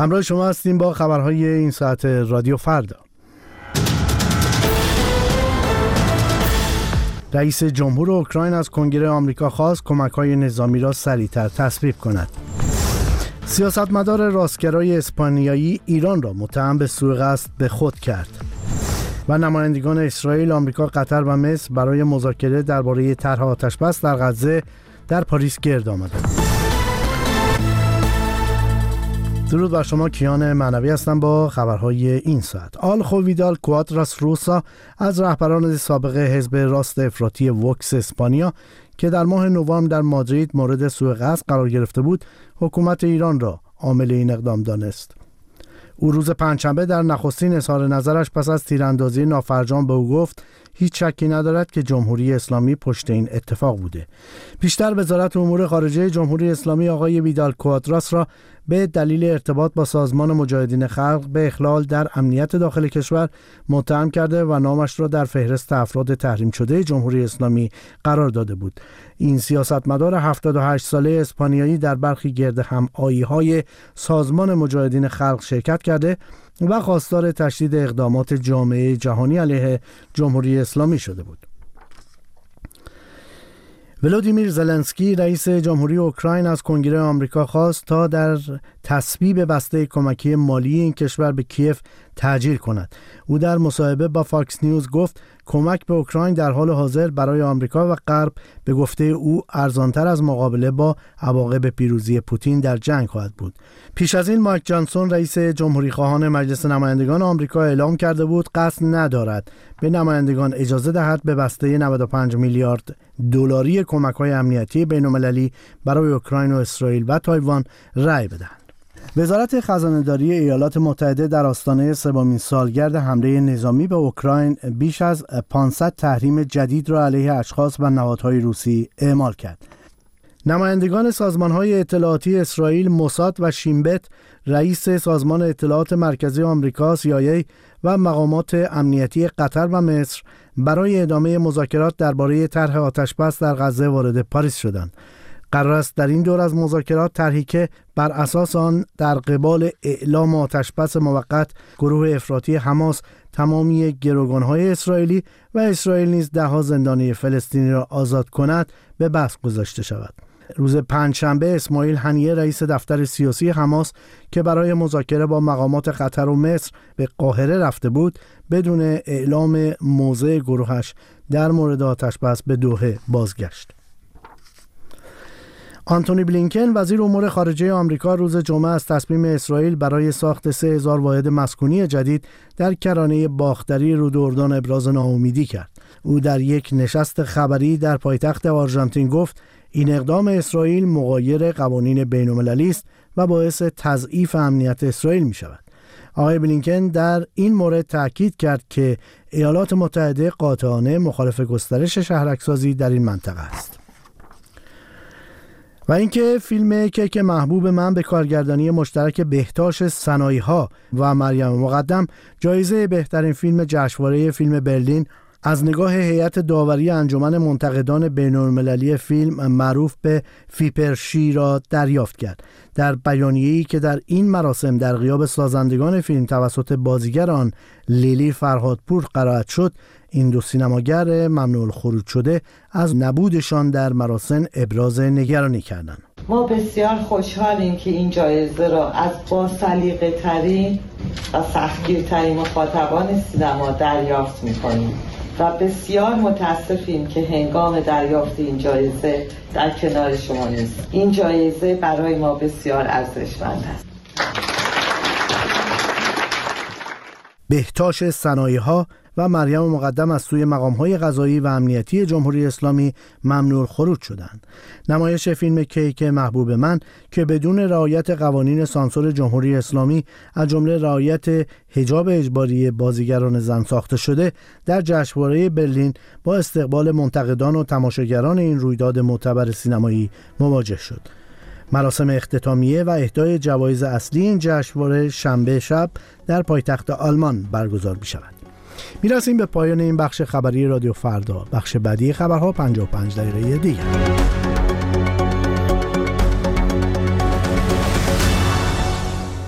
همراه شما هستیم با خبرهای این ساعت رادیو فردا. رئیس جمهور اوکراین از کنگره آمریکا خواست کمک‌های نظامی را سریع‌تر تصویب کند. سیاستمدار راستگرای اسپانیایی ایران را متهم به سوء قصد به خود کرد. و نمایندگان اسرائیل، آمریکا، قطر و مصر برای مذاکره درباره طرح آتش‌بس در غزه در پاریس گرد آمدند. درود بر شما، کیان معنوی هستم با خبرهای این ساعت. آلخو ویدال کوادراس روسا از رهبران سابق حزب راست افراطی وکس اسپانیا که در ماه نوامبر در مادرید مورد سوء قصد قرار گرفته بود، حکومت ایران را عامل این اقدام دانست. او روز پنجشنبه در نخستین اظهار نظرش پس از تیراندازی نافرجام به او گفت هیچ شکی ندارد که جمهوری اسلامی پشت این اتفاق بوده. پیشتر وزارت امور خارجه جمهوری اسلامی آقای ویدال کوادراس را به دلیل ارتباط با سازمان مجاهدین خلق به اخلال در امنیت داخل کشور متهم کرده و نامش را در فهرست افراد تحریم شده جمهوری اسلامی قرار داده بود. این سیاستمدار 78 ساله اسپانیایی در برخی گرد هم‌آیی‌های سازمان مجاهدین خلق شرکت کرده و خواستار تشدید اقدامات جامعه جهانی علیه جمهوری اسلامی شده بود. ولودیمیر زلنسکی رئیس جمهوری اوکراین از کنگره آمریکا خواست تا در تصویب بسته کمکی مالی این کشور به کیف تعجیل کند. او در مصاحبه با فاکس نیوز گفت کمک به اوکراین در حال حاضر برای آمریکا و غرب به گفته او ارزانتر از مقابله با عواقب پیروزی پوتین در جنگ خواهد بود. پیش از این مایک جانسون رئیس جمهوری خواهان مجلس نمایندگان آمریکا اعلام کرده بود قصد ندارد به نمایندگان اجازه دهد به بسته 95 میلیارد دلاری کمک‌های امنیتی بین‌المللی برای اوکراین و اسرائیل و تایوان رأی بدهد. وزارت خزانه‌داری ایالات متحده در آستانه سومین سالگرد حمله نظامی به اوکراین بیش از 500 تحریم جدید را علیه اشخاص و نهادهای روسی اعمال کرد. نمایندگان سازمان‌های اطلاعاتی اسرائیل، موساد و شینبت، رئیس سازمان اطلاعات مرکزی آمریکا CIA و مقامات امنیتی قطر و مصر برای ادامه مذاکرات درباره طرح آتش‌بس در غزه وارد پاریس شدند. قرار است در این دور از مذاکرات طرحی که بر اساس آن در قبال اعلام آتش‌بس موقت گروه افراطی حماس تمامی گروگان‌های اسرائیلی و اسرائیل نیز ده‌ها زندانی فلسطینی را آزاد کند به بحث گذاشته شود. روز پنجشنبه اسماعیل هنیه رئیس دفتر سیاسی حماس که برای مذاکره با مقامات قطر و مصر به قاهره رفته بود، بدون اعلام موضع گروهش در مورد آتش‌بس به دوحه بازگشت. آنتونی بلینکن وزیر امور خارجه آمریکا روز جمعه از تصمیم اسرائیل برای ساخت 3000 واحد مسکونی جدید در کرانه باختری رود اردن ابراز ناامیدی کرد. او در یک نشست خبری در پایتخت آرژانتین گفت این اقدام اسرائیل مغایر قوانین بین‌المللی است و باعث تضعیف امنیت اسرائیل می شود. آقای بلینکن در این مورد تأکید کرد که ایالات متحده قاطعانه مخالف گسترش شهرک‌سازی در این منطقه است. و اینکه فیلم کیک محبوب من به کارگردانی مشترک بهتاش سناییها و مریم مقدم جایزه بهترین فیلم جشنواره فیلم برلین از نگاه هیئت داوری انجمن منتقدان بین‌المللی فیلم معروف به فیپرشی را دریافت کرد. در بیانیه‌ای که در این مراسم در غیاب سازندگان فیلم توسط بازیگر آن لیلی فرهادپور قرائت شد، این دو سینماگر ممنوع الخروج شده از نبودشان در مراسم ابراز نگرانی کردند. ما بسیار خوشحالیم که این جایزه را از با سلیقه‌ترین و سختگیرترین مخاطبان سینما دریافت می‌کنیم و بسیار متاسفیم که هنگام دریافت این جایزه در کنار شما نیست. این جایزه برای ما بسیار ارزشمند است. بهتاش سناییها و مریم مقدم از سوی مقام‌های قضایی و امنیتی جمهوری اسلامی ممنوع الخروج شدند. نمایش فیلم کیک محبوب من که بدون رعایت قوانین سانسور جمهوری اسلامی از جمله رعایت حجاب اجباری بازیگران زن ساخته شده، در جشنواره برلین با استقبال منتقدان و تماشاگران این رویداد معتبر سینمایی مواجه شد. مراسم اختتامیه و اهدای جوایز اصلی این جشنواره شنبه شب در پایتخت آلمان برگزار می‌شود. میرسیم به پایان این بخش خبری رادیو فردا. بخش بعدی خبرها 55 دقیقه دیگر.